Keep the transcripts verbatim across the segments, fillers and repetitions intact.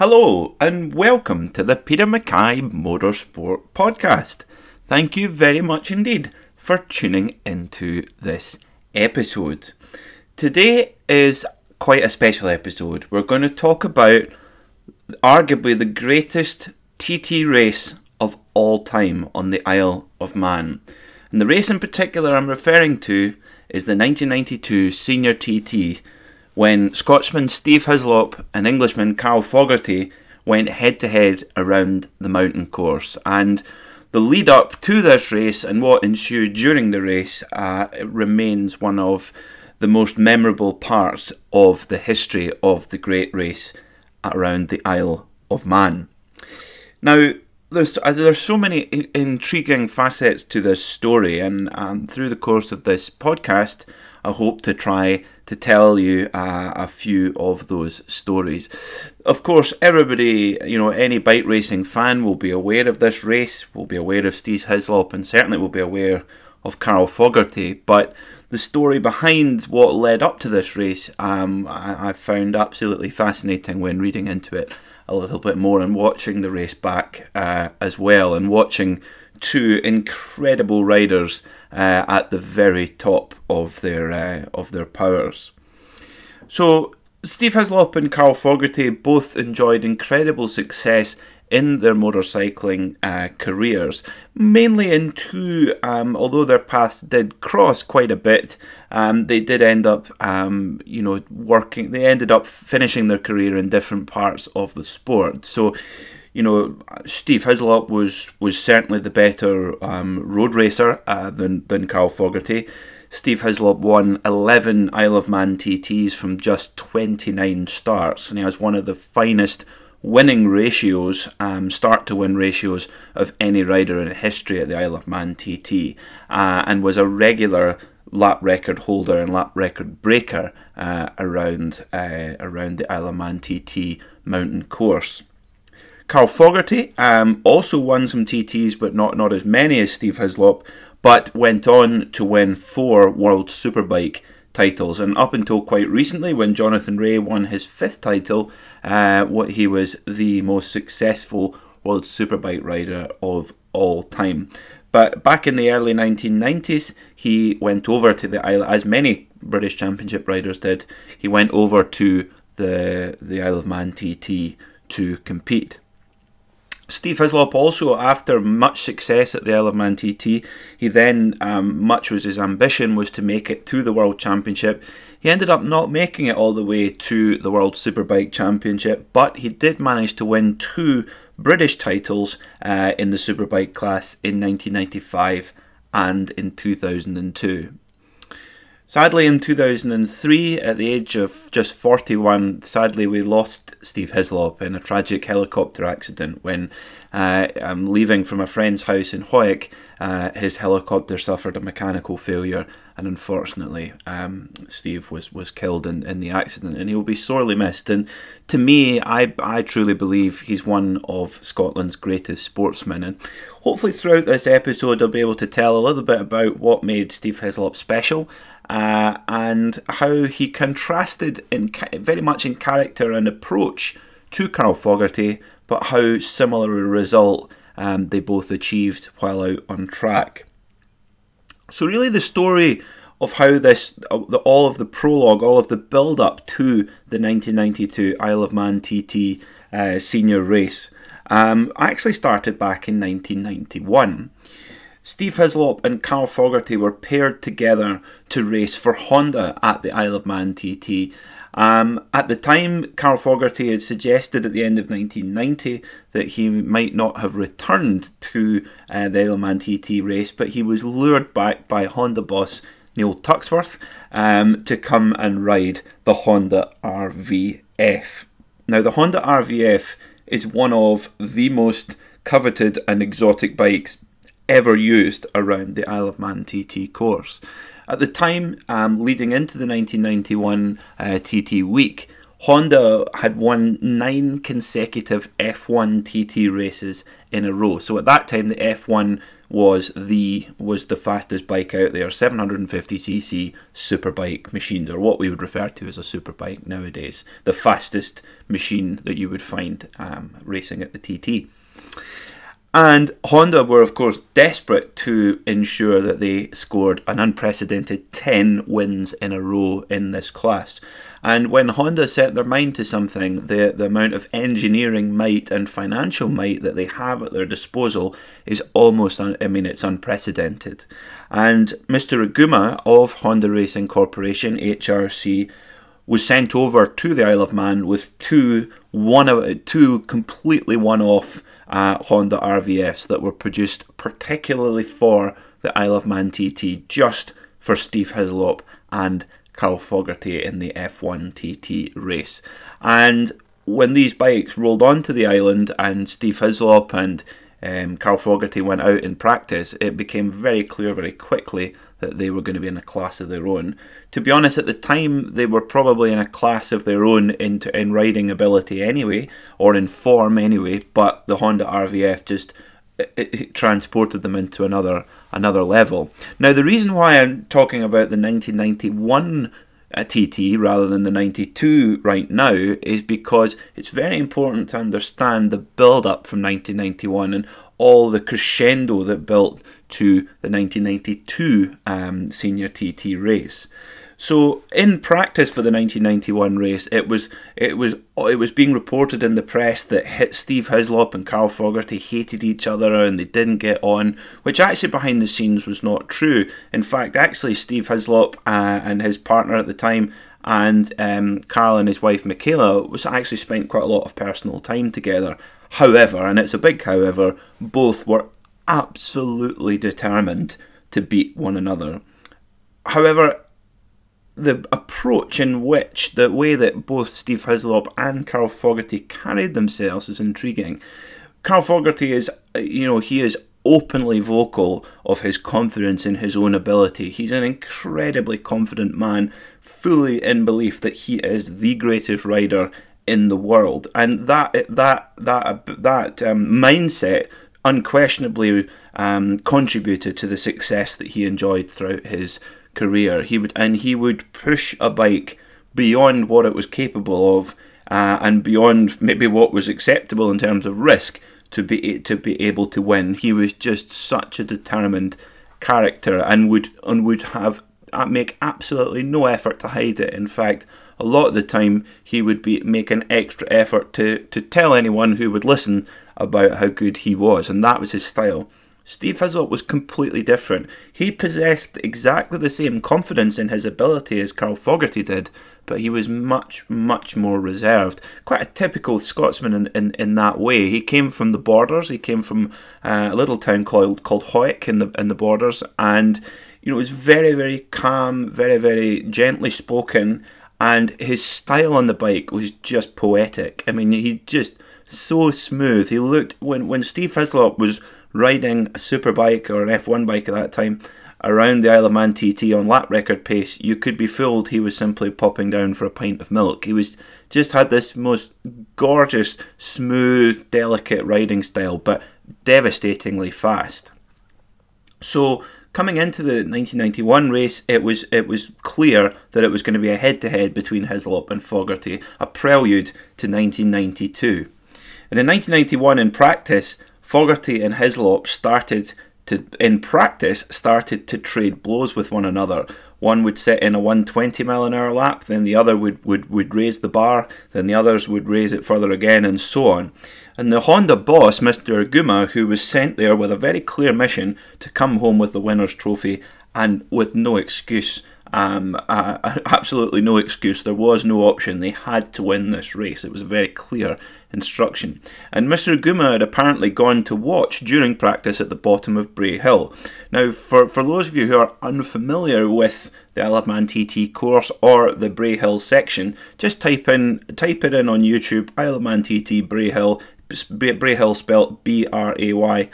Hello and welcome to the Peter Mackay Motorsport Podcast. Thank you very much indeed for tuning into this episode. Today is quite a special episode. We're going to talk about arguably the greatest T T race of all time on the Isle of Man. And the race in particular I'm referring to is the nineteen ninety-two Senior T T, when Scotsman Steve Hislop and Englishman Carl Fogarty went head-to-head around the mountain course. And the lead-up to this race and what ensued during the race uh, remains one of the most memorable parts of the history of the great race around the Isle of Man. Now, there's, as there's so many in- intriguing facets to this story, and um, through the course of this podcast, I hope to try to tell you uh, a few of those stories. Of course, everybody, you know, any bike racing fan will be aware of this race, will be aware of Steve Hislop, and certainly will be aware of Carl Fogarty. But the story behind what led up to this race, um, I, I found absolutely fascinating when reading into it a little bit more and watching the race back uh, as well, and watching two incredible riders uh, at the very top of their uh, of their powers. So Steve Hislop and Carl Fogarty both enjoyed incredible success in their motorcycling uh, careers, mainly in two, um, although their paths did cross quite a bit, um, they did end up, um, you know, working, they ended up finishing their career in different parts of the sport. So, you know, Steve Hislop was was certainly the better um, road racer uh, than than Carl Fogarty. Steve Hislop won eleven Isle of Man T Ts from just twenty-nine starts, and he has one of the finest winning ratios, um, start to win ratios of any rider in history at the Isle of Man T T, uh, and was a regular lap record holder and lap record breaker uh, around uh, around the Isle of Man T T mountain course. Carl Fogarty um, also won some T Ts, but not, not as many as Steve Hislop, but went on to win four World Superbike titles. And up until quite recently, when Jonathan Ray won his fifth title, uh, what he was the most successful World Superbike rider of all time. But back in the early nineteen nineties, he went over to the Isle, as many British Championship riders did, he went over to the, the Isle of Man T T to compete. Steve Hislop also, after much success at the Isle of Man T T, he then, um, much was his ambition, was to make it to the World Championship. He ended up not making it all the way to the World Superbike Championship, but he did manage to win two British titles uh, in the Superbike class in nineteen ninety-five and in two thousand two. Sadly, in two thousand three, at the age of just forty-one, sadly we lost Steve Hislop in a tragic helicopter accident when uh, um, leaving from a friend's house in Hoyock, uh, his helicopter suffered a mechanical failure, and unfortunately um, Steve was, was killed in, in the accident, and he will be sorely missed. And to me, I, I truly believe he's one of Scotland's greatest sportsmen, and hopefully throughout this episode I'll be able to tell a little bit about what made Steve Hislop special, Uh, and how he contrasted in ca- very much in character and approach to Carl Fogarty, but how similar a result um, they both achieved while out on track. So really the story of how this, uh, the, all of the prologue, all of the build-up to the nineteen ninety-two Isle of Man T T uh, senior race um, actually started back in nineteen ninety-one. Steve Hislop and Carl Fogarty were paired together to race for Honda at the Isle of Man T T. Um, at the time, Carl Fogarty had suggested at the end of nineteen ninety that he might not have returned to uh, the Isle of Man T T race, but he was lured back by Honda boss Neil Tuxworth um, to come and ride the Honda R V F. Now, the Honda R V F is one of the most coveted and exotic bikes ever used around the Isle of Man T T course. At the time, um, leading into the nineteen ninety-one uh, T T week, Honda had won nine consecutive F one T T races in a row. So at that time, the F one was the was the fastest bike out there, seven hundred fifty c c superbike machine, or what we would refer to as a superbike nowadays, the fastest machine that you would find um, racing at the T T. And Honda were, of course, desperate to ensure that they scored an unprecedented ten wins in a row in this class. And when Honda set their mind to something, the, the amount of engineering might and financial might that they have at their disposal is almost, un, I mean, it's unprecedented. And Mister Aguma of Honda Racing Corporation, H R C, was sent over to the Isle of Man with two, one, two completely one-off Uh, Honda R V Fs that were produced particularly for the Isle of Man T T, just for Steve Hislop and Carl Fogarty in the F one T T race. And when these bikes rolled onto the island and Steve Hislop and um, Carl Fogarty went out in practice, it became very clear very quickly that they were going to be in a class of their own. To be honest, at the time, they were probably in a class of their own in, in riding ability anyway, or in form anyway, but the Honda R V F just it, it transported them into another another level. Now, the reason why I'm talking about the nineteen ninety-one T T rather than the ninety-two right now is because it's very important to understand the build-up from nineteen ninety-one and all the crescendo that built to the nineteen ninety-two um, senior T T race. So in practice for the nineteen ninety-one race, it was it was it was being reported in the press that Steve Hislop and Carl Fogarty hated each other and they didn't get on, which actually behind the scenes was not true. In fact, actually Steve Hislop uh, and his partner at the time, and um, Carl and his wife Michaela, was actually spent quite a lot of personal time together. However, and it's a big however, both were absolutely determined to beat one another. However, the approach in which, the way that both Steve Hislop and Carl Fogarty carried themselves is intriguing. Carl Fogarty is, you know, he is openly vocal of his confidence in his own ability. He's an incredibly confident man, fully in belief that he is the greatest rider in the world, and that that that that um, mindset unquestionably um, contributed to the success that he enjoyed throughout his career. He would and he would push a bike beyond what it was capable of, uh, and beyond maybe what was acceptable in terms of risk to be to be able to win. He was just such a determined character, and would and would have make absolutely no effort to hide it. In fact, a lot of the time, he would be make an extra effort to, to tell anyone who would listen about how good he was, and that was his style. Steve Hislop was completely different. He possessed exactly the same confidence in his ability as Carl Fogarty did, but he was much, much more reserved. Quite a typical Scotsman in, in, in that way. He came from the Borders. He came from uh, a little town called, called Hoyock in the, in the Borders, and you know, it was very, very calm, very, very gently spoken. And his style on the bike was just poetic. I mean, he just so smooth. He looked when when Steve Hislop was riding a superbike or an F one bike at that time around the Isle of Man T T on lap record pace, you could be fooled he was simply popping down for a pint of milk. He was just had this most gorgeous, smooth, delicate riding style, but devastatingly fast. So coming into the nineteen ninety-one race, it was it was clear that it was going to be a head-to-head between Hislop and Fogarty, a prelude to nineteen ninety-two. And in nineteen ninety-one, in practice, Fogarty and Hislop started to, in practice, started to trade blows with one another. One would set in a one hundred twenty mile an hour lap, then the other would, would, would raise the bar, then the others would raise it further again, and so on. And the Honda boss, Mister Aguma, who was sent there with a very clear mission to come home with the winner's trophy, and with no excuse, um, uh, absolutely no excuse, there was no option, they had to win this race. It was a very clear instruction. And Mister Aguma had apparently gone to watch during practice at the bottom of Bray Hill. Now, for, for those of you who are unfamiliar with the Isle of Man T T course or the Bray Hill section, just type in type it in on YouTube, Isle of Man T T Bray Hill, Bray Hill spelled B R A Y,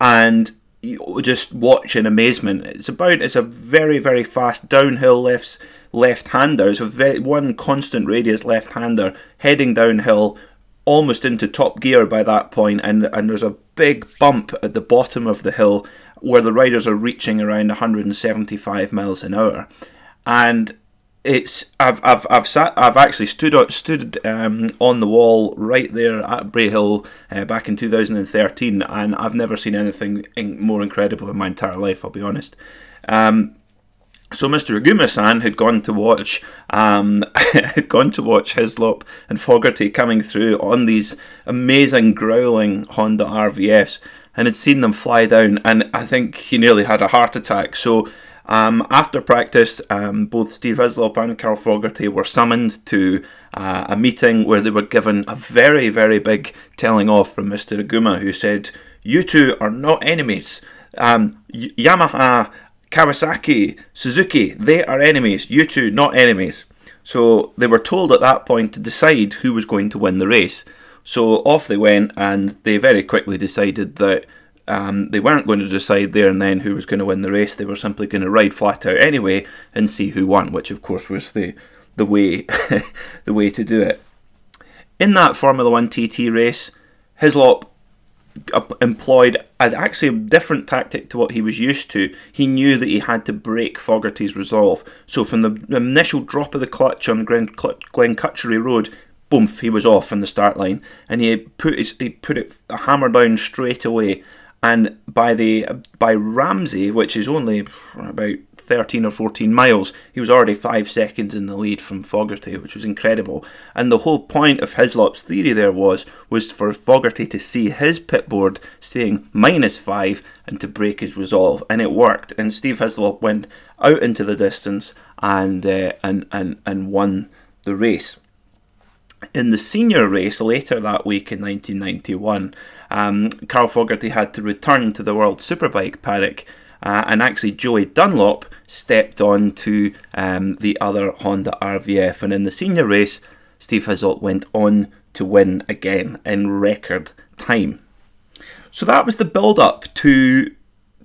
and you just watch in amazement. It's about it's a very very fast downhill left left hander. It's a very one constant radius left hander heading downhill, almost into top gear by that point, and and there's a big bump at the bottom of the hill where the riders are reaching around one hundred seventy-five miles an hour, and it's I've I've I've sat I've actually stood on, stood um, on the wall right there at Bray Hill uh, back in two thousand thirteen, and I've never seen anything more incredible in my entire life. I'll be honest. Um, so Mister Aguma-san had gone to watch um, had gone to watch Hislop and Fogarty coming through on these amazing growling Honda R V Fs, and had seen them fly down, and I think he nearly had a heart attack. So. Um, after practice, um, both Steve Hislop and Carl Fogarty were summoned to uh, a meeting where they were given a very, very big telling off from Mister Aguma, who said, "You two are not enemies. Um, y- Yamaha, Kawasaki, Suzuki, they are enemies. You two, not enemies." So they were told at that point to decide who was going to win the race. So off they went, and they very quickly decided that Um, they weren't going to decide there and then who was going to win the race. They were simply going to ride flat out anyway and see who won, which of course was the the way the way to do it. In that Formula One T T race, Hislop employed actually a different tactic to what he was used to. He knew that he had to break Fogarty's resolve. So from the initial drop of the clutch on Glencutchery Road, boom, he was off on the start line, and he put his, he put it a hammer down straight away. And by the by Ramsey, which is only about thirteen or fourteen miles, he was already five seconds in the lead from Fogarty, which was incredible. And the whole point of Hislop's theory there was was for Fogarty to see his pit board saying minus five and to break his resolve, and it worked. And Steve Hislop went out into the distance and uh, and and and won the race. In the senior race later that week in nineteen ninety-one, um, Carl Fogarty had to return to the World Superbike paddock, uh, and actually Joey Dunlop stepped on to um, the other Honda R V F, and in the senior race, Steve Hislop went on to win again in record time. So that was the build-up to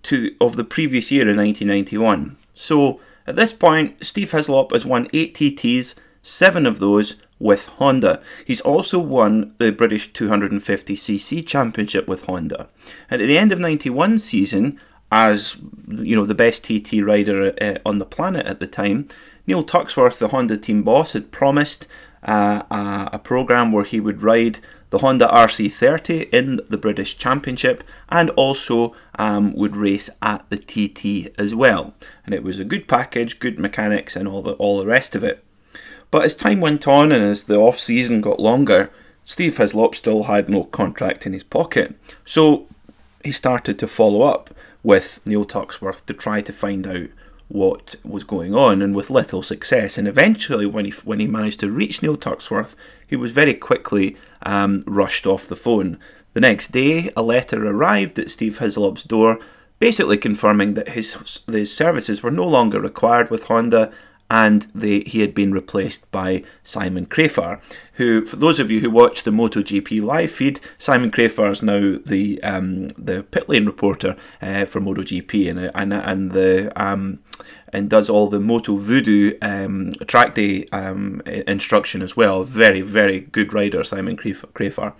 to of the previous year in nineteen ninety-one. So at this point, Steve Hislop has won eight T Ts, seven of those with Honda. He's also won the British two hundred fifty c c championship with Honda. And at the end of ninety-one season, as you know, the best T T rider uh, on the planet at the time, Neil Tuxworth, the Honda team boss, had promised uh, a, a program where he would ride the Honda R C thirty in the British Championship, and also um, would race at the T T as well. And it was a good package, good mechanics, and all the all the rest of it. But as time went on and as the off-season got longer, Steve Hislop still had no contract in his pocket. So he started to follow up with Neil Tuxworth to try to find out what was going on, and with little success. And eventually, when he when he managed to reach Neil Tuxworth, he was very quickly um, rushed off the phone. The next day, a letter arrived at Steve Hislop's door, basically confirming that his, his services were no longer required with Honda, and they, he had been replaced by Simon Crafar, who, for those of you who watch the MotoGP live feed, Simon Crafar is now the um, the pit lane reporter uh, for MotoGP, and and and the um, and does all the Moto Voodoo um, track day um, instruction as well. Very very good rider, Simon Crafar.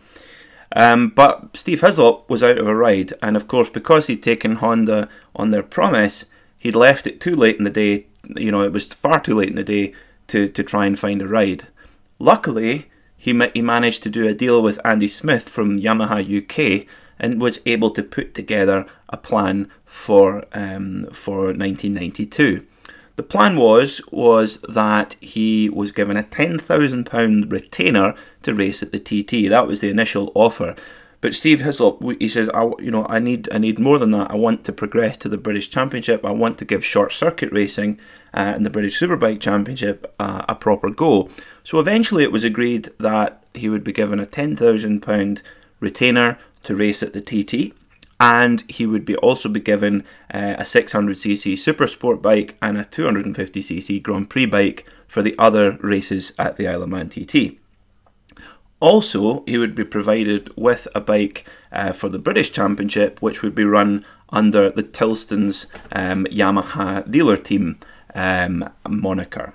Um, but Steve Hislop was out of a ride, and of course, because he'd taken Honda on their promise, he'd left it too late in the day. You know, it was far too late in the day to, to try and find a ride. Luckily, he ma- he managed to do a deal with Andy Smith from Yamaha U K, and was able to put together a plan for um for nineteen ninety-two. The plan was was that he was given a ten thousand pounds retainer to race at the T T. That was the initial offer. But Steve Hislop, he says, I, you know, I need, I need more than that. I want to progress to the British Championship. I want to give short circuit racing uh, and the British Superbike Championship uh, a proper go. So eventually, it was agreed that he would be given a ten thousand pounds retainer to race at the T T, and he would be also be given uh, a six hundred c c Super Sport bike and a two hundred fifty c c Grand Prix bike for the other races at the Isle of Man T T. Also, he would be provided with a bike uh, for the British Championship, which would be run under the Tilston's um, Yamaha dealer team um, moniker.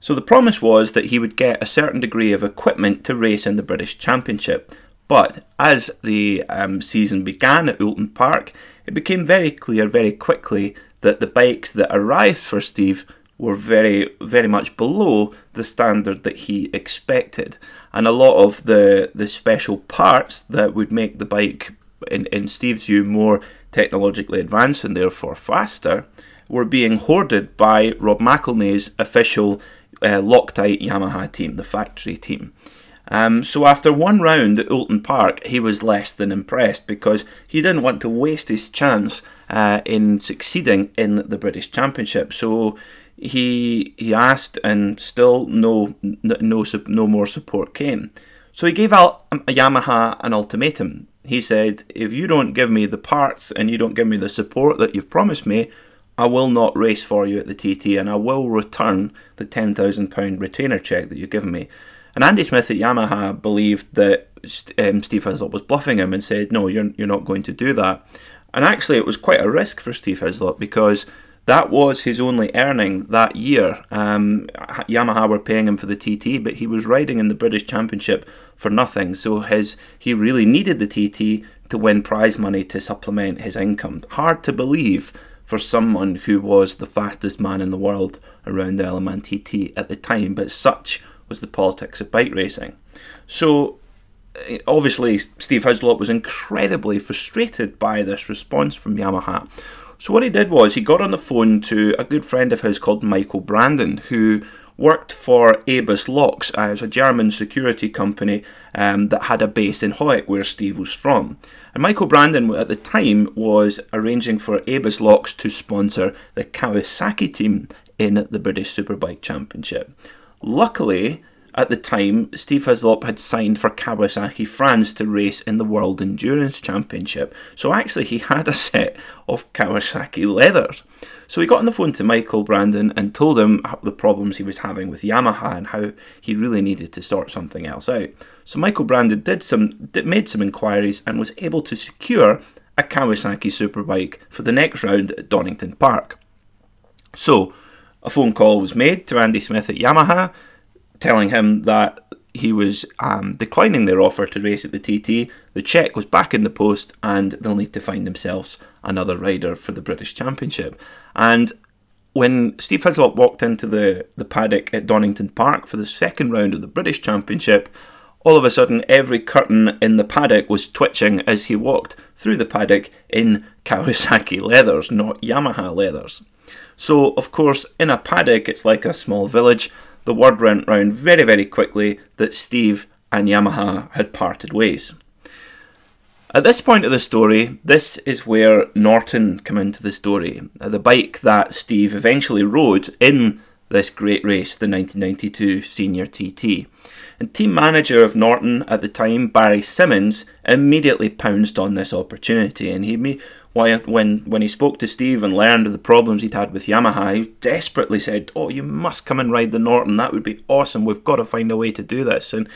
So the promise was that he would get a certain degree of equipment to race in the British Championship. But as the um, season began at Oulton Park, it became very clear very quickly that the bikes that arrived for Steve were very, very much below the standard that he expected. And a lot of the, the special parts that would make the bike, in, in Steve's view, more technologically advanced and therefore faster, were being hoarded by Rob McElnay's official uh, Loctite Yamaha team, the factory team. Um, so after one round at Oulton Park, he was less than impressed because he didn't want to waste his chance uh, in succeeding in the British Championship. So he he asked, and still no no no more support came. So he gave out a Yamaha an ultimatum. He said, "If you don't give me the parts and you don't give me the support that you've promised me, I will not race for you at the T T, and I will return the ten thousand pounds retainer cheque that you've given me." And Andy Smith at Yamaha believed that um, Steve Hislop was bluffing him and said, "No, you're you're not going to do that." And actually, it was quite a risk for Steve Hislop because that was his only earning that year. Um, Yamaha were paying him for the T T, but he was riding in the British Championship for nothing. So his he really needed the T T to win prize money to supplement his income. Hard to believe for someone who was the fastest man in the world around the Isle of Man T T at the time, but such was the politics of bike racing. So obviously Steve Hislop was incredibly frustrated by this response from Yamaha. So what he did was he got on the phone to a good friend of his called Michael Brandon, who worked for Abus Locks. Uh, it was a German security company um, that had a base in Hoyock, where Steve was from. And Michael Brandon at the time was arranging for Abus Locks to sponsor the Kawasaki team in the British Superbike Championship. Luckily, at the time, Steve Hislop had signed for Kawasaki France to race in the World Endurance Championship. So actually he had a set of Kawasaki leathers. So he got on the phone to Michael Brandon and told him the problems he was having with Yamaha and how he really needed to sort something else out. So Michael Brandon did some, made some inquiries and was able to secure a Kawasaki Superbike for the next round at Donington Park. So a phone call was made to Andy Smith at Yamaha, telling him that he was um, declining their offer to race at the T T. The cheque was back in the post and they'll need to find themselves another rider for the British Championship. And when Steve Hislop walked into the, the paddock at Donington Park for the second round of the British Championship, all of a sudden every curtain in the paddock was twitching as he walked through the paddock in Kawasaki leathers, not Yamaha leathers. So, of course, in a paddock, it's like a small village. The word went round very, very quickly that Steve and Yamaha had parted ways. At this point of the story, this is where Norton come into the story, the bike that Steve eventually rode in this great race, the nineteen ninety-two Senior T T. And team manager of Norton at the time, Barry Simmons, immediately pounced on this opportunity, and he made When, when he spoke to Steve and learned of the problems he'd had with Yamaha, he desperately said, "Oh, you must come and ride the Norton. That would be awesome. We've got to find a way to do this." And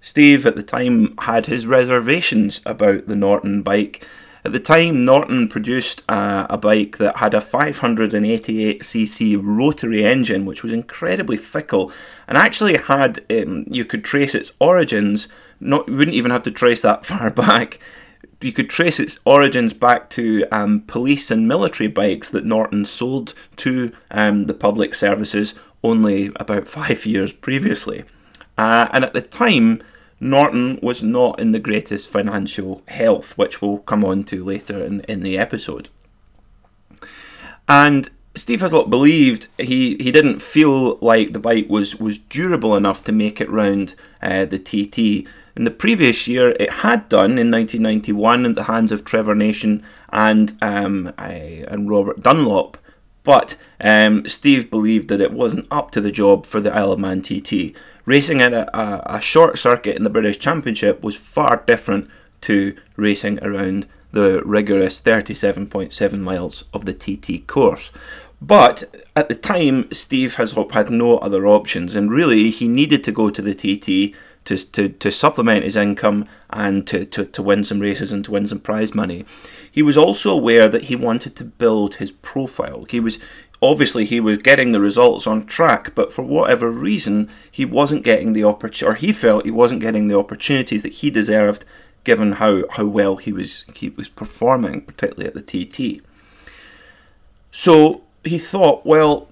Steve at the time had his reservations about the Norton bike. At the time, Norton produced uh, a bike that had a five hundred eighty-eight c c rotary engine, which was incredibly fickle, and actually had, um, you could trace its origins, not, you wouldn't even have to trace that far back. You could trace its origins back to um, police and military bikes that Norton sold to um, the public services only about five years previously. Uh, and at the time, Norton was not in the greatest financial health, which we'll come on to later in, in the episode. And Steve Hislop believed he, he didn't feel like the bike was, was durable enough to make it round uh, the T T. In the previous year, it had done in nineteen ninety-one at the hands of Trevor Nation and um, I, and Robert Dunlop, but um, Steve believed that it wasn't up to the job for the Isle of Man T T. Racing at a, a, a short circuit in the British Championship was far different to racing around the rigorous thirty-seven point seven miles of the T T course. But at the time, Steve Hislop had no other options, and really he needed to go to the T T to to, to supplement his income and to, to, to win some races and to win some prize money. He was also aware that he wanted to build his profile. He was obviously he was getting the results on track, but for whatever reason he wasn't getting the opportunity, or he felt he wasn't getting the opportunities that he deserved, given how, how well he was he was performing, particularly at the T T. So he thought, well,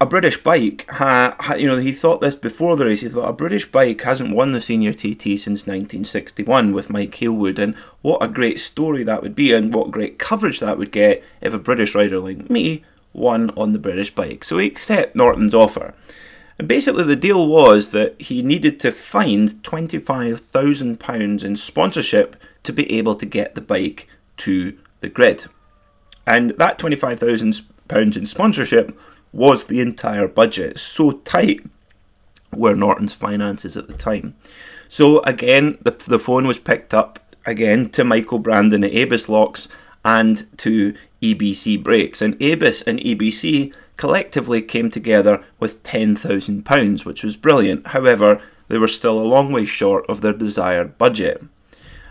a British bike, ha, ha, you know, he thought this before the race. He thought, a British bike hasn't won the senior T T since nineteen sixty-one with Mike Hailwood, and what a great story that would be, and what great coverage that would get if a British rider like me won on the British bike. So he accepted Norton's offer. And basically the deal was that he needed to find twenty-five thousand pounds in sponsorship to be able to get the bike to the grid. And that twenty-five thousand pounds in sponsorship was the entire budget. So tight were Norton's finances at the time. So again, the, the phone was picked up again to Michael Brandon at Abus Locks and to E B C Brakes. And Abus and E B C collectively came together with ten thousand pounds, which was brilliant. However, they were still a long way short of their desired budget.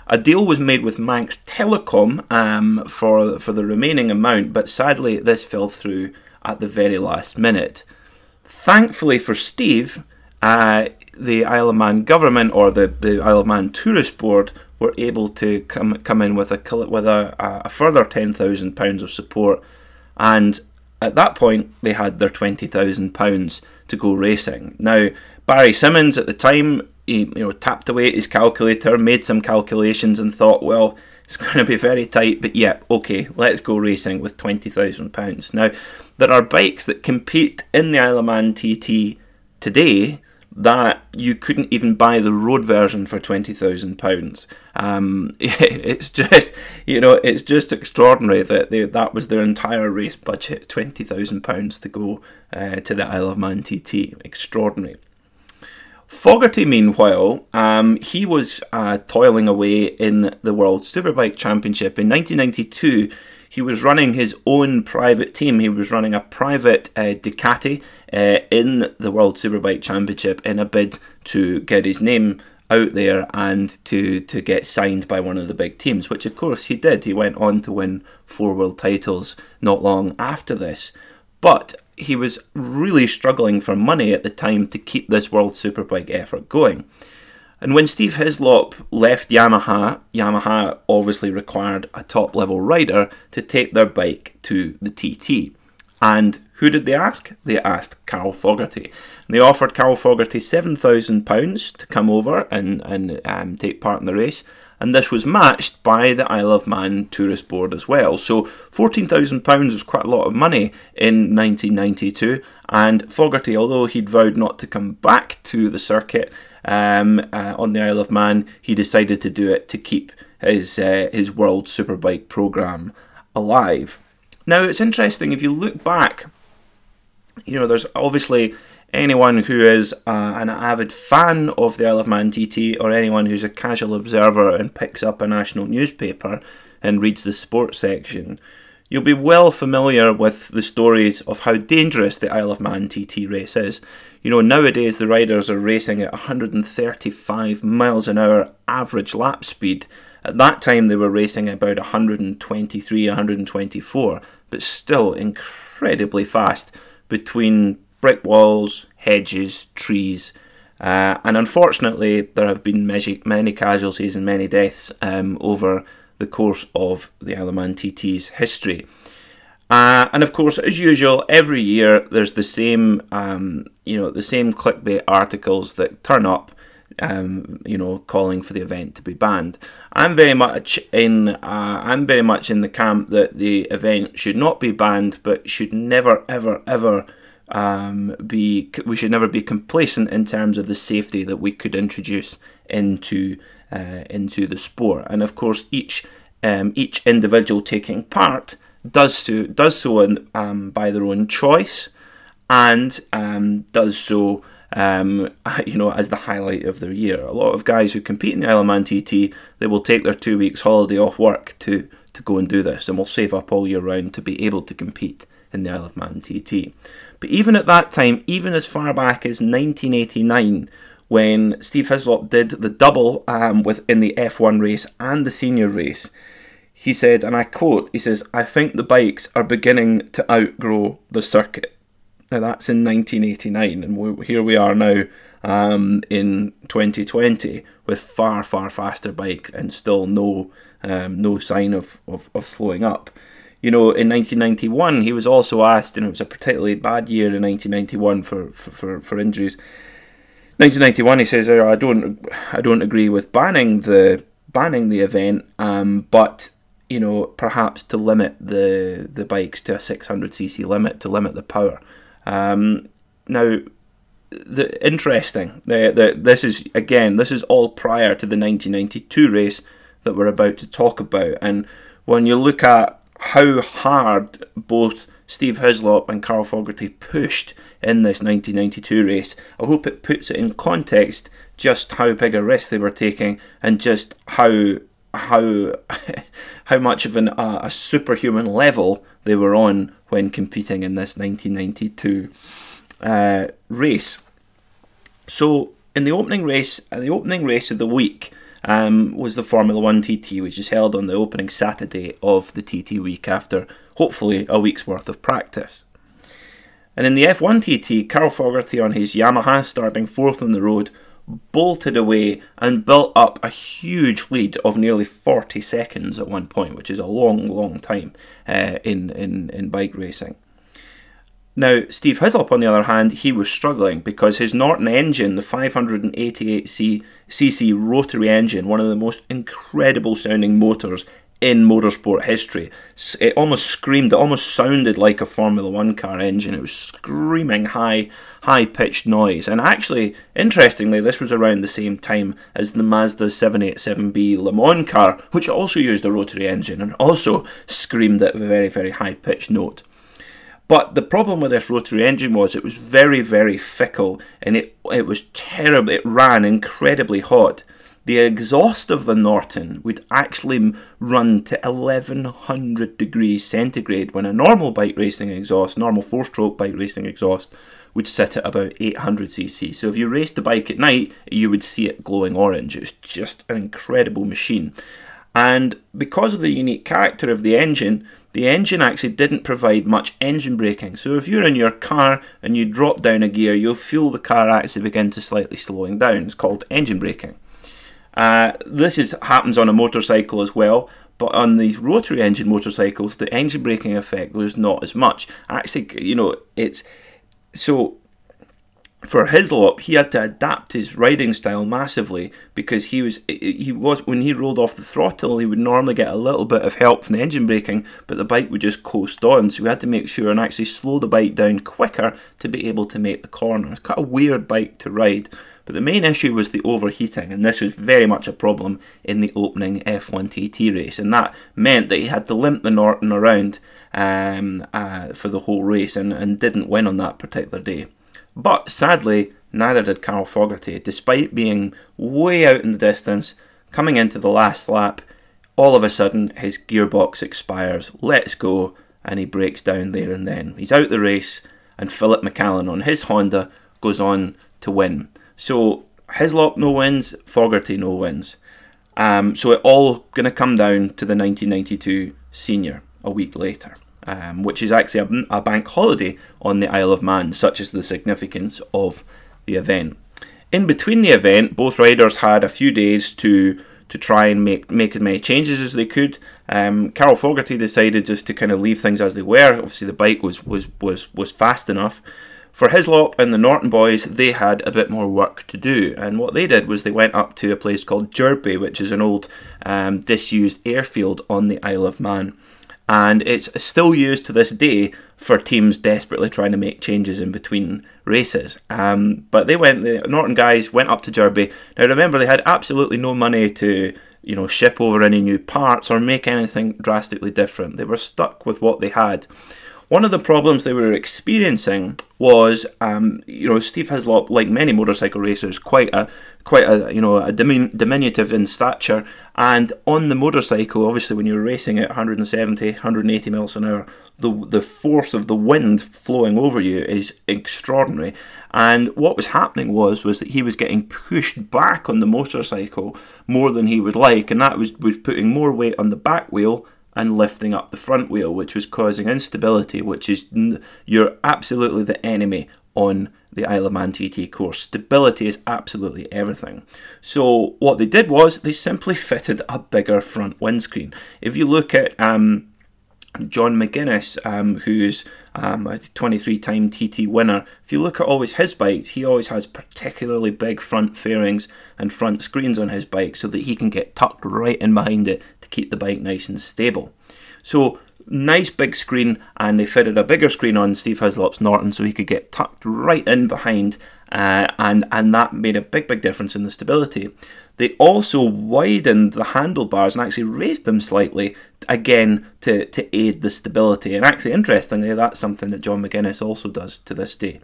A deal was made with Manx Telecom um, for, for the remaining amount, but sadly this fell through at the very last minute. Thankfully for Steve, uh, the Isle of Man government, or the, the Isle of Man Tourist Board, were able to come come in with a with a, a further ten thousand pounds of support, and at that point they had their twenty thousand pounds to go racing. Now Barry Simmons at the time, he you know tapped away at his calculator, made some calculations, and thought, well, it's going to be very tight, but yeah, okay, let's go racing with twenty thousand pounds. Now, there are bikes that compete in the Isle of Man T T today that you couldn't even buy the road version for twenty thousand pounds. Um, it's just, you know, it's just extraordinary that they, that was their entire race budget, twenty thousand pounds to go uh, to the Isle of Man T T. Extraordinary. Fogarty, meanwhile, um, he was uh, toiling away in the World Superbike Championship. In nineteen ninety-two, he was running his own private team. He was running a private uh, Ducati uh, in the World Superbike Championship in a bid to get his name out there and to, to get signed by one of the big teams, which, of course, he did. He went on to win four world titles not long after this. But he was really struggling for money at the time to keep this World Superbike effort going. And when Steve Hislop left Yamaha, Yamaha obviously required a top-level rider to take their bike to the T T. And who did they ask? They asked Carl Fogarty. And they offered Carl Fogarty seven thousand pounds to come over and, and um, take part in the race. And this was matched by the Isle of Man Tourist Board as well. So fourteen thousand pounds was quite a lot of money in nineteen ninety-two, and Fogarty, although he'd vowed not to come back to the circuit um, uh, on the Isle of Man, he decided to do it to keep his, uh, his World Superbike programme alive. Now, it's interesting, if you look back, you know, there's obviously anyone who is uh, an avid fan of the Isle of Man T T, or anyone who's a casual observer and picks up a national newspaper and reads the sports section, you'll be well familiar with the stories of how dangerous the Isle of Man T T race is. You know, nowadays the riders are racing at one hundred thirty-five miles an hour average lap speed. At that time they were racing about one twenty-three, one twenty-four, but still incredibly fast between brick walls, hedges, trees, uh, and unfortunately there have been many casualties and many deaths um, over the course of the Isle of Man T T's history. Uh, and of course, as usual, every year there's the same, um, you know, the same clickbait articles that turn up, um, you know, calling for the event to be banned. I'm very much in, uh, I'm very much in the camp that the event should not be banned, but should never, ever, ever. Um, be we should never be complacent in terms of the safety that we could introduce into uh, into the sport. And of course, each um, each individual taking part does so does so in, um, by their own choice, and um, does so um, you know as the highlight of their year. A lot of guys who compete in the Isle of Man T T, they will take their two weeks holiday off work to to go and do this, and will save up all year round to be able to compete in the Isle of Man T T. But even at that time, even as far back as nineteen eighty-nine, when Steve Hislop did the double um, within the F one race and the senior race. He said, and I quote, he says, "I think the bikes are beginning to outgrow the circuit." Now that's in nineteen eighty-nine, and we, here we are now um, in twenty twenty with far, far faster bikes and still no um, no sign of, of, of slowing up. You know, in nineteen ninety-one, he was also asked, and it was a particularly bad year in nineteen ninety-one for, for, for, for injuries. nineteen ninety-one, he says, I don't, I don't agree with banning the banning the event, um, but you know, perhaps to limit the the bikes to a six hundred c c limit, to limit the power. Um, now, the interesting, the, the, this is again, this is all prior to the nineteen ninety-two race that we're about to talk about, and when you look at how hard both Steve Hislop and Carl Fogarty pushed in this nineteen ninety-two race, I hope it puts it in context just how big a risk they were taking and just how how how much of an uh, a superhuman level they were on when competing in this nineteen ninety-two uh, race. So in the opening race, the opening race of the week, Um, was the Formula One T T, which is held on the opening Saturday of the T T week after, hopefully, a week's worth of practice. And in the F one T T, Carl Fogarty on his Yamaha, starting fourth on the road, bolted away and built up a huge lead of nearly forty seconds at one point, which is a long, long time uh, in, in, in bike racing. Now, Steve Hislop, on the other hand, he was struggling because his Norton engine, the five hundred eighty-eight c c rotary engine, one of the most incredible sounding motors in motorsport history. It almost screamed, it almost sounded like a Formula One car engine. It was screaming high, high-pitched noise. And actually, interestingly, this was around the same time as the Mazda seven eighty-seven B Le Mans car, which also used a rotary engine and also screamed at a very, very high-pitched note. But the problem with this rotary engine was it was very, very fickle, and it it was terrible. It ran incredibly hot. The exhaust of the Norton would actually run to eleven hundred degrees centigrade when a normal bike racing exhaust, normal four-stroke bike racing exhaust, would sit at about eight hundred c c. So if you raced the bike at night, you would see it glowing orange. It was just an incredible machine. And because of the unique character of the engine, the engine actually didn't provide much engine braking. So if you're in your car and you drop down a gear, you'll feel the car actually begin to slightly slowing down. It's called engine braking. Uh, this is happens on a motorcycle as well, but on these rotary engine motorcycles, the engine braking effect was not as much. Actually, you know, it's... So... For Hislop, he had to adapt his riding style massively because he was he was when he rolled off the throttle, he would normally get a little bit of help from the engine braking, but the bike would just coast on. So we had to make sure and actually slow the bike down quicker to be able to make the corner. It's quite a weird bike to ride, but the main issue was the overheating, and this was very much a problem in the opening F one T T race, and that meant that he had to limp the Norton around um, uh, for the whole race and, and didn't win on that particular day. But sadly, neither did Carl Fogarty. Despite being way out in the distance, coming into the last lap, all of a sudden his gearbox expires, lets go, and he breaks down there and then. He's out the race, and Philip McCallan on his Honda goes on to win. So Hislop no wins, Fogarty no wins. Um, so it all going to come down to the nineteen ninety-two senior a week later. Um, which is actually a, a bank holiday on the Isle of Man, such is the significance of the event. In between the event, both riders had a few days to to try and make, make as many changes as they could. Um, Carl Fogarty decided just to kind of leave things as they were. Obviously, the bike was, was, was, was fast enough. For Hislop and the Norton boys, they had a bit more work to do, and what they did was they went up to a place called Jerby, which is an old um, disused airfield on the Isle of Man. And it's still used to this day for teams desperately trying to make changes in between races. Um, but they went, the Norton guys went up to Jerby. Now remember, they had absolutely no money to, you know, ship over any new parts or make anything drastically different. They were stuck with what they had. One of the problems they were experiencing was, um, you know, Steve Hislop, like many motorcycle racers, quite a quite a you know a dimin- diminutive in stature, and on the motorcycle, obviously, when you're racing at one seventy, one eighty miles an hour, the the force of the wind flowing over you is extraordinary. And what was happening was was that he was getting pushed back on the motorcycle more than he would like, and that was was putting more weight on the back wheel and lifting up the front wheel, which was causing instability, which is, you're absolutely the enemy on the Isle of Man T T course. Stability is absolutely everything. So what they did was they simply fitted a bigger front windscreen. If you look at um, John McGuinness, um, who's um, a twenty-three-time T T winner, if you look at always his bikes, he always has particularly big front fairings and front screens on his bike so that he can get tucked right in behind it to keep the bike nice and stable. So nice big screen, and they fitted a bigger screen on Steve Hislop's Norton so he could get tucked right in behind, uh, and, and that made a big, big difference in the stability. They also widened the handlebars and actually raised them slightly, again, to, to aid the stability. And actually, interestingly, that's something that John McGuinness also does to this day.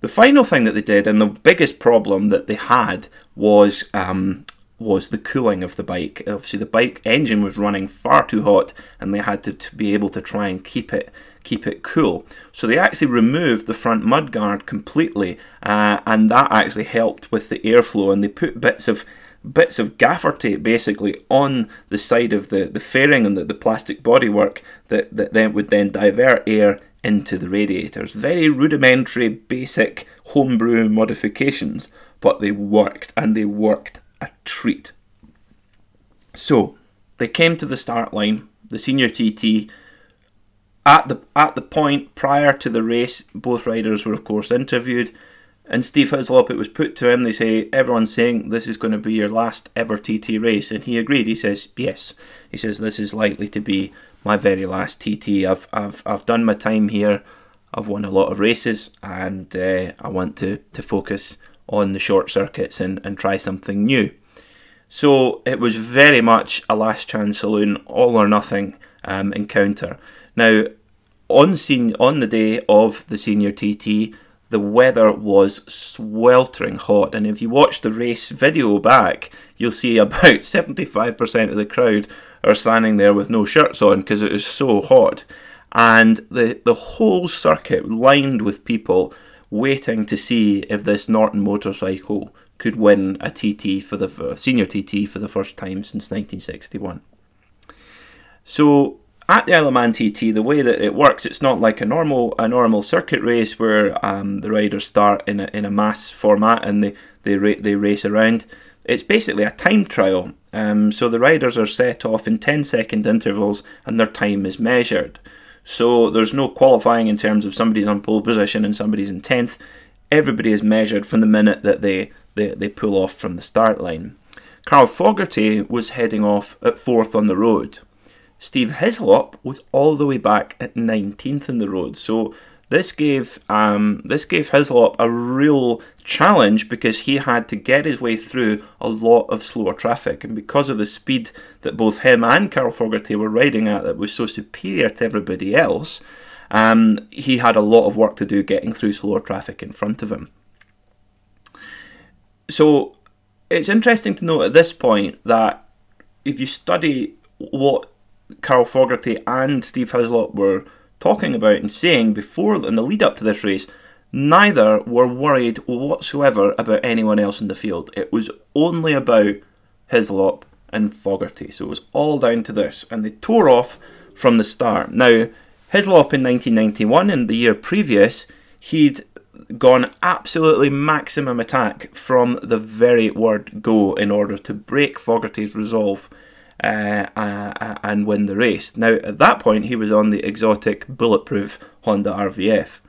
The final thing that they did, and the biggest problem that they had, was um, was the cooling of the bike. Obviously, the bike engine was running far too hot, and they had to, to be able to try and keep it keep it cool. So they actually removed the front mudguard completely, uh, and that actually helped with the airflow, and they put bits of bits of gaffer tape basically on the side of the, the fairing and the, the plastic bodywork that, that then would then divert air into the radiators. Very rudimentary, basic homebrew modifications, but they worked, and they worked a treat. So they came to the start line, the senior T T. At the at the point prior to the race, both riders were, of course, interviewed. And Steve Hislop, it was put to him, they say, everyone's saying this is going to be your last ever T T race. And he agreed. He says, yes. He says, this is likely to be my very last T T. I've I've I've done my time here. I've won a lot of races, and uh, I want to, to focus on the short circuits and, and try something new. So it was very much a last chance saloon, all or nothing um, encounter. Now, on scene, on the day of the senior T T, the weather was sweltering hot, and if you watch the race video back, you'll see about seventy-five percent of the crowd are standing there with no shirts on because it was so hot, and the the whole circuit lined with people waiting to see if this Norton motorcycle could win a T T for the for senior T T for the first time since nineteen sixty-one. So, at the Isle of Man T T, the way that it works, it's not like a normal a normal circuit race where um, the riders start in a, in a mass format and they they, ra- they race around. It's basically a time trial. Um, so the riders are set off in ten second intervals and their time is measured. So there's no qualifying in terms of somebody's on pole position and somebody's in tenth. Everybody is measured from the minute that they, they, they pull off from the start line. Carl Fogarty was heading off at fourth on the road. Steve Hislop was all the way back at nineteenth in the road, so this gave um, this gave Hislop a real challenge because he had to get his way through a lot of slower traffic, and because of the speed that both him and Carl Fogarty were riding at that was so superior to everybody else, um, he had a lot of work to do getting through slower traffic in front of him. So it's interesting to note at this point that if you study what Carl Fogarty and Steve Hislop were talking about and saying before in the lead up to this race, neither were worried whatsoever about anyone else in the field. It was only about Hislop and Fogarty, so it was all down to this, and they tore off from the start. Now, Hislop in nineteen ninety-one, in the year previous, he'd gone absolutely maximum attack from the very word go in order to break Fogarty's resolve Uh, uh, and win the race. Now, at that point, he was on the exotic bulletproof Honda R V F.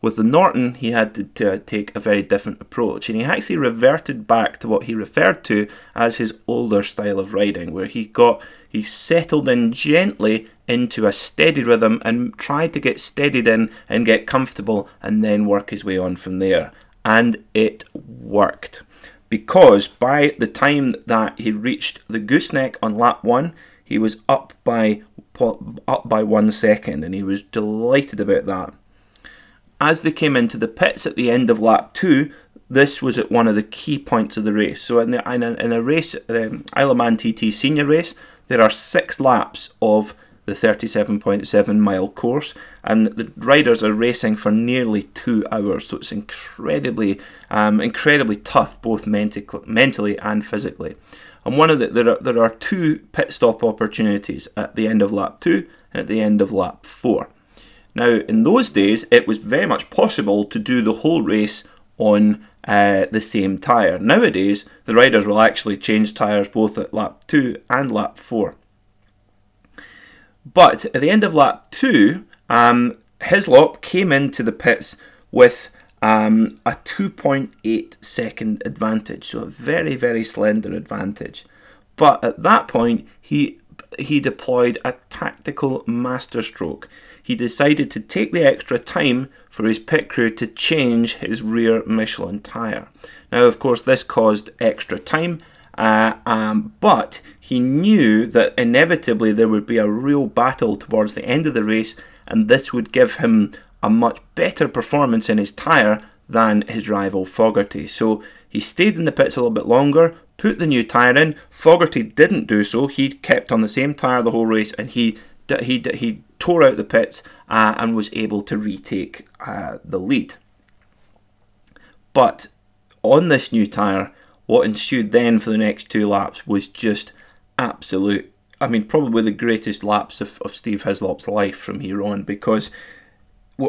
With the Norton, he had to, to take a very different approach, and he actually reverted back to what he referred to as his older style of riding, where he got he settled in gently into a steady rhythm and tried to get steadied in and get comfortable and then work his way on from there. And it worked, because by the time that he reached the gooseneck on lap one, he was up by up by one second, and he was delighted about that. As they came into the pits at the end of lap two, this was at one of the key points of the race. So in, the, in, a, in a race, the Isle of Man T T Senior race, there are six laps of the thirty-seven point seven mile course, and the riders are racing for nearly two hours. So it's incredibly, um, incredibly tough, both menti- mentally and physically. And one of the there are, there are two pit stop opportunities at the end of lap two and at the end of lap four. Now, in those days, it was very much possible to do the whole race on uh, the same tyre. Nowadays, the riders will actually change tyres both at lap two and lap four. But at the end of lap two, um, Hislop came into the pits with um, a two point eight second advantage, so a very, very slender advantage. But at that point, he he deployed a tactical masterstroke. He decided to take the extra time for his pit crew to change his rear Michelin tyre. Now, of course, this caused extra time, uh, um, but he knew that inevitably there would be a real battle towards the end of the race, and this would give him a much better performance in his tyre than his rival Fogarty. So he stayed in the pits a little bit longer, put the new tyre in. Fogarty didn't do so. He kept on the same tyre the whole race, and he he he. tore out the pits uh, and was able to retake uh, the lead. But on this new tyre, what ensued then for the next two laps was just absolute, I mean, probably the greatest laps of, of Steve Hislop's life from here on, because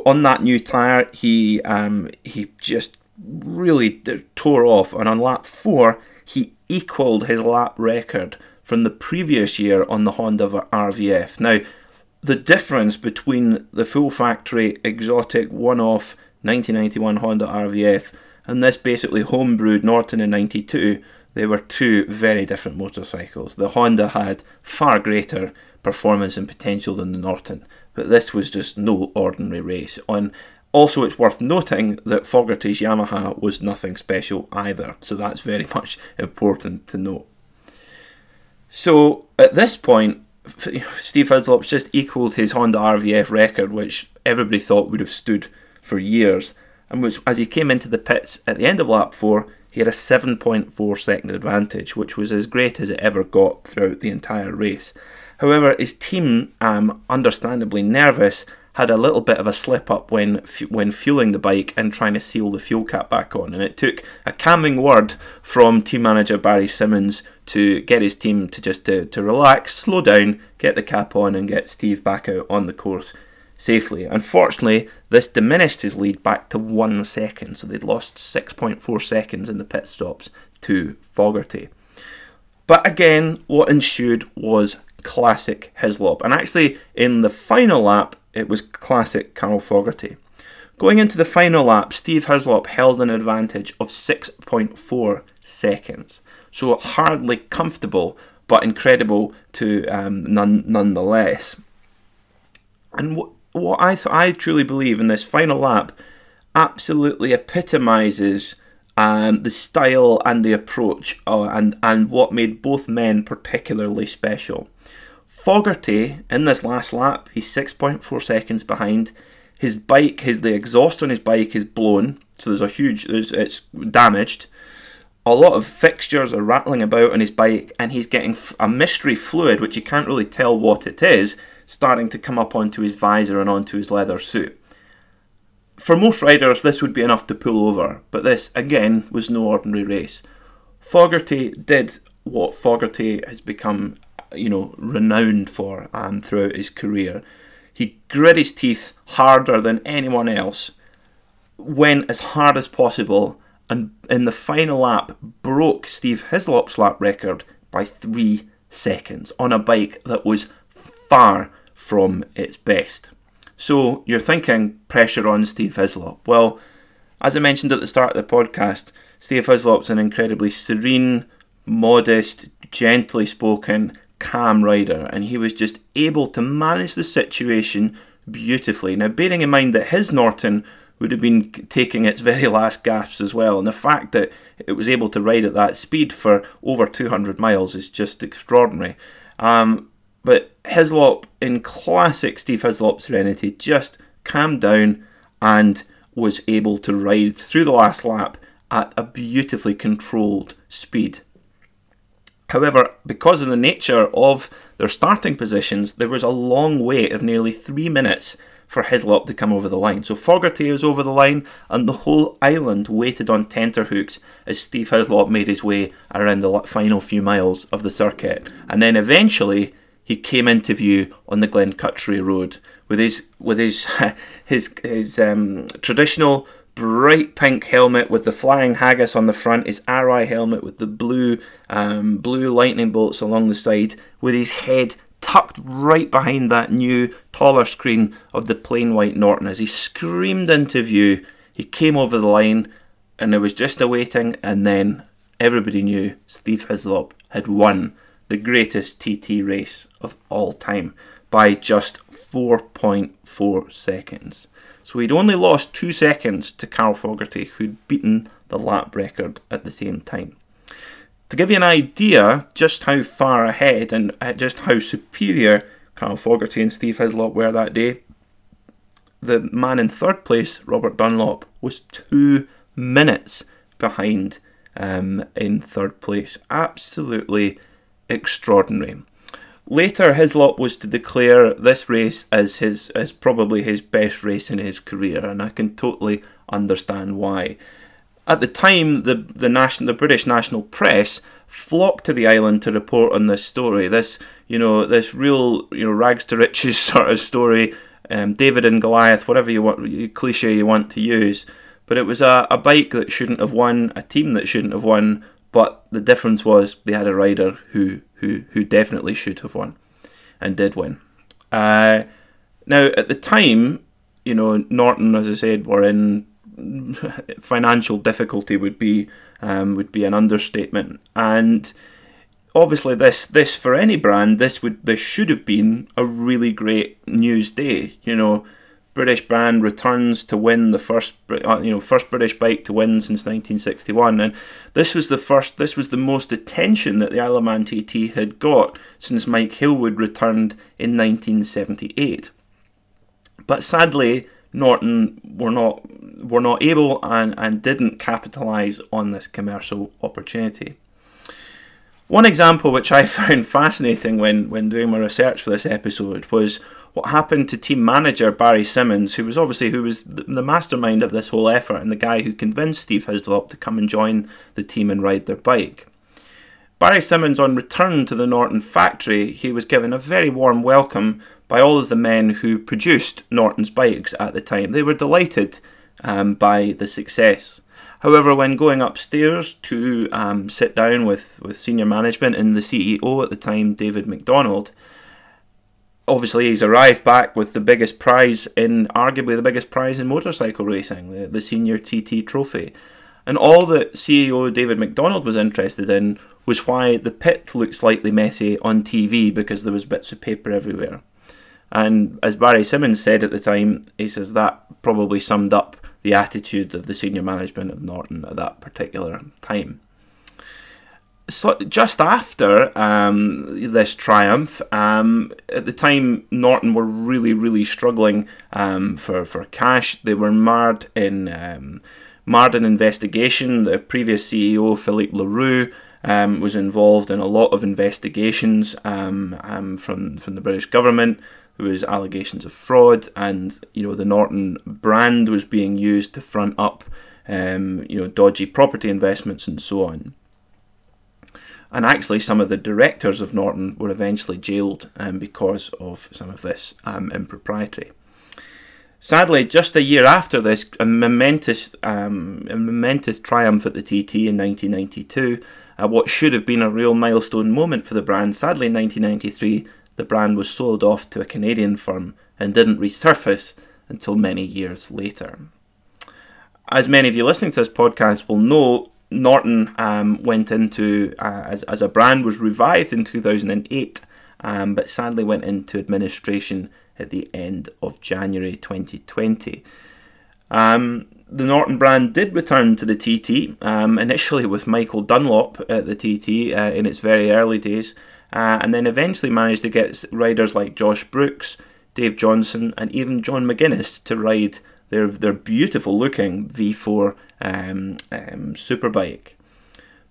on that new tyre, he, um, he just really tore off, and on lap four, he equalled his lap record from the previous year on the Honda R V F. Now, the difference between the full factory, exotic, one-off nineteen ninety-one Honda R V F and this basically homebrewed Norton in ninety-two, they were two very different motorcycles. The Honda had far greater performance and potential than the Norton, but this was just no ordinary race. And also it's worth noting that Fogarty's Yamaha was nothing special either, so that's very much important to note. So at this point, Steve Hislop's just equalled his Honda R V F record, which everybody thought would have stood for years. And was, as he came into the pits at the end of lap four, he had a seven point four second advantage, which was as great as it ever got throughout the entire race. However, his team, um, understandably nervous, had a little bit of a slip up when when fueling the bike and trying to seal the fuel cap back on, and it took a calming word from team manager Barry Simmons to get his team to just to, to relax, slow down, get the cap on and get Steve back out on the course safely. Unfortunately, this diminished his lead back to one second, so they'd lost six point four seconds in the pit stops to Fogarty. But again, what ensued was classic Hislop, and actually in the final lap, it was classic Carl Fogarty. Going into the final lap, Steve Hislop held an advantage of six point four seconds. So hardly comfortable, but incredible to um, none, nonetheless. And what, what I, th- I truly believe in this final lap absolutely epitomises um, the style and the approach uh, and, and what made both men particularly special. Fogarty, in this last lap, he's six point four seconds behind. His bike, his the exhaust on his bike is blown, so there's a huge, there's, it's damaged. A lot of fixtures are rattling about on his bike, and he's getting a mystery fluid, which you can't really tell what it is, starting to come up onto his visor and onto his leather suit. For most riders, this would be enough to pull over, but this, again, was no ordinary race. Fogarty did what Fogarty has become, you know, renowned for um, throughout his career. He grit his teeth harder than anyone else, went as hard as possible, and in the final lap broke Steve Hislop's lap record by three seconds on a bike that was far from its best. So you're thinking, pressure on Steve Hislop. Well, as I mentioned at the start of the podcast, Steve Hislop's an incredibly serene, modest, gently spoken, calm rider, and he was just able to manage the situation beautifully. Now, bearing in mind that his Norton would have been taking its very last gasps as well, and the fact that it was able to ride at that speed for over two hundred miles is just extraordinary. Um, But Hislop, in classic Steve Hislop serenity, just calmed down and was able to ride through the last lap at a beautifully controlled speed. However, because of the nature of their starting positions, there was a long wait of nearly three minutes for Hislop to come over the line. So Fogarty was over the line, and the whole island waited on tenterhooks as Steve Hislop made his way around the final few miles of the circuit. And then eventually, he came into view on the Glencutchery Road with his with his his his um, traditional bright pink helmet with the flying haggis on the front, his R I helmet with the blue um, blue lightning bolts along the side, with his head tucked right behind that new, taller screen of the plain white Norton. As he screamed into view, he came over the line, and there was just a waiting, and then everybody knew Steve Hislop had won the greatest T T race of all time by just four point four seconds. So he'd only lost two seconds to Carl Fogarty, who'd beaten the lap record at the same time. To give you an idea just how far ahead and just how superior Carl Fogarty and Steve Hislop were that day, the man in third place, Robert Dunlop, was two minutes behind um, in third place. Absolutely extraordinary. Later, Hislop was to declare this race as his as probably his best race in his career, and I can totally understand why. At the time, the the national, the British national press flocked to the island to report on this story. This, you know, this real, you know, rags to riches sort of story, um, David and Goliath, whatever you want, cliche you want to use. But it was a, a bike that shouldn't have won, a team that shouldn't have won. But the difference was they had a rider who who who definitely should have won, and did win. Uh, now at the time, you know, Norton, as I said, were in financial difficulty would be um, would be an understatement, and obviously this this for any brand this would this should have been a really great news day. You know, British brand returns to win the first you know first British bike to win since nineteen sixty-one, and this was the first this was the most attention that the Isle of Man T T had got since Mike Hailwood returned in nineteen seventy-eight. But sadly, Norton were not were not able and, and didn't capitalise on this commercial opportunity. One example which I found fascinating when, when doing my research for this episode was what happened to team manager Barry Simmons, who was obviously who was the mastermind of this whole effort and the guy who convinced Steve Hislop to come and join the team and ride their bike. Barry Simmons, on return to the Norton factory, he was given a very warm welcome by all of the men who produced Norton's bikes at the time. They were delighted um, by the success. However, when going upstairs to um, sit down with, with senior management and the C E O at the time, David McDonald, obviously he's arrived back with the biggest prize in, arguably the biggest prize in motorcycle racing, the, the senior T T trophy. And all that C E O David McDonald was interested in was why the pit looked slightly messy on T V because there was bits of paper everywhere. And as Barry Simmons said at the time, he says that probably summed up the attitude of the senior management of Norton at that particular time. So just after um, this triumph, um, at the time Norton were really, really struggling um, for for cash. They were marred in um, marred in investigation. The previous C E O Philippe Leroux um, was involved in a lot of investigations um, um, from from the British government. There was allegations of fraud, and you know the Norton brand was being used to front up, um, you know, dodgy property investments and so on. And actually, some of the directors of Norton were eventually jailed um, because of some of this um, impropriety. Sadly, just a year after this, a momentous, um, a momentous triumph at the T T in nineteen ninety-two, uh, what should have been a real milestone moment for the brand, sadly in nineteen ninety-three. The brand was sold off to a Canadian firm and didn't resurface until many years later. As many of you listening to this podcast will know, Norton um, went into, uh, as, as a brand, was revived in two thousand eight, um, but sadly went into administration at the end of January twenty twenty. Um, the Norton brand did return to the T T, um, initially with Michael Dunlop at the T T uh, in its very early days, uh, and then eventually managed to get riders like Josh Brooks, Dave Johnson, and even John McGuinness to ride their their beautiful-looking V four um, um, superbike.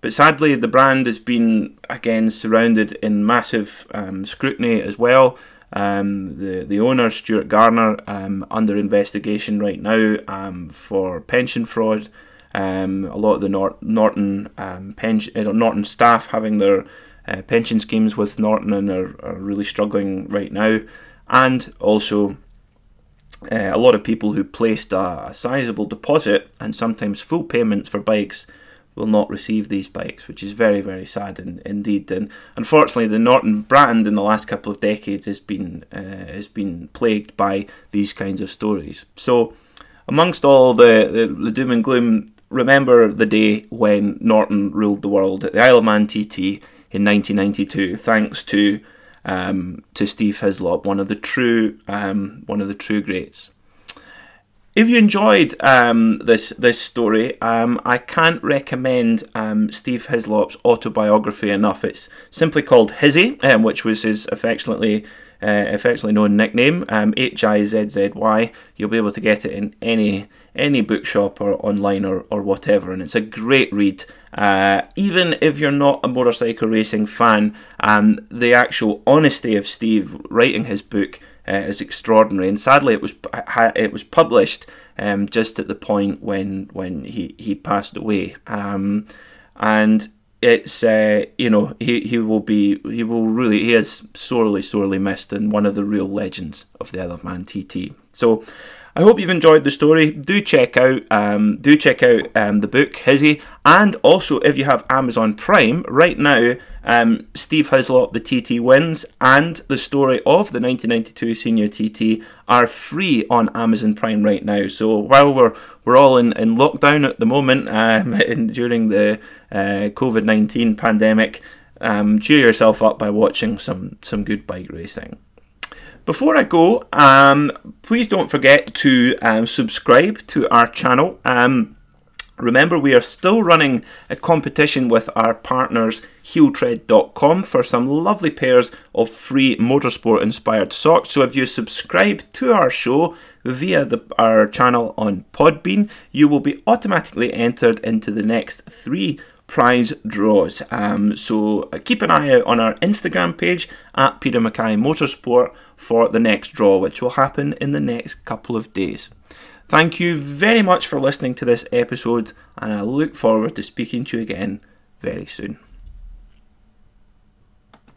But sadly, the brand has been, again, surrounded in massive um, scrutiny as well. Um, the, the owner, Stuart Garner, um, under investigation right now um, for pension fraud. Um, a lot of the Nor- Norton um, pension, uh, Norton staff having their uh, pension schemes with Norton and are, are really struggling right now. And also uh, a lot of people who placed a, a sizable deposit and sometimes full payments for bikes will not receive these bikes, which is very, very sad in, indeed. And unfortunately, the Norton brand in the last couple of decades has been uh, has been plagued by these kinds of stories. So, amongst all the, the, the doom and gloom, remember the day when Norton ruled the world at the Isle of Man T T in nineteen ninety-two, thanks to um, to Steve Hislop, one of the true um, one of the true greats. If you enjoyed um, this this story, um, I can't recommend um, Steve Hislop's autobiography enough. It's simply called Hizzy, um, which was his affectionately uh, affectionately known nickname, um, H I Z Z Y. You'll be able to get it in any any bookshop or online or, or whatever, and it's a great read. Uh, even if you're not a motorcycle racing fan, um, the actual honesty of Steve writing his book Uh, is extraordinary, and sadly it was it was published um, just at the point when when he, he passed away. Um, and it's uh, you know he, he will be he will really he is sorely sorely missed, and one of the real legends of the Isle of Man T T. So I hope you've enjoyed the story. Do check out um, do check out um, the book Hizzy, and also if you have Amazon Prime right now. Um, Steve Hislop, the T T Wins, and the story of the nineteen ninety-two Senior T T are free on Amazon Prime right now. So while we're we're all in, in lockdown at the moment, um, in, during the uh, COVID nineteen pandemic, um, cheer yourself up by watching some, some good bike racing. Before I go, um, please don't forget to um, subscribe to our channel. Um, Remember, we are still running a competition with our partners heel tread dot com for some lovely pairs of free motorsport-inspired socks. So if you subscribe to our show via the, our channel on Podbean, you will be automatically entered into the next three prize draws. Um, so keep an eye out on our Instagram page at Peter Mackay Motorsport for the next draw, which will happen in the next couple of days. Thank you very much for listening to this episode, and I look forward to speaking to you again very soon.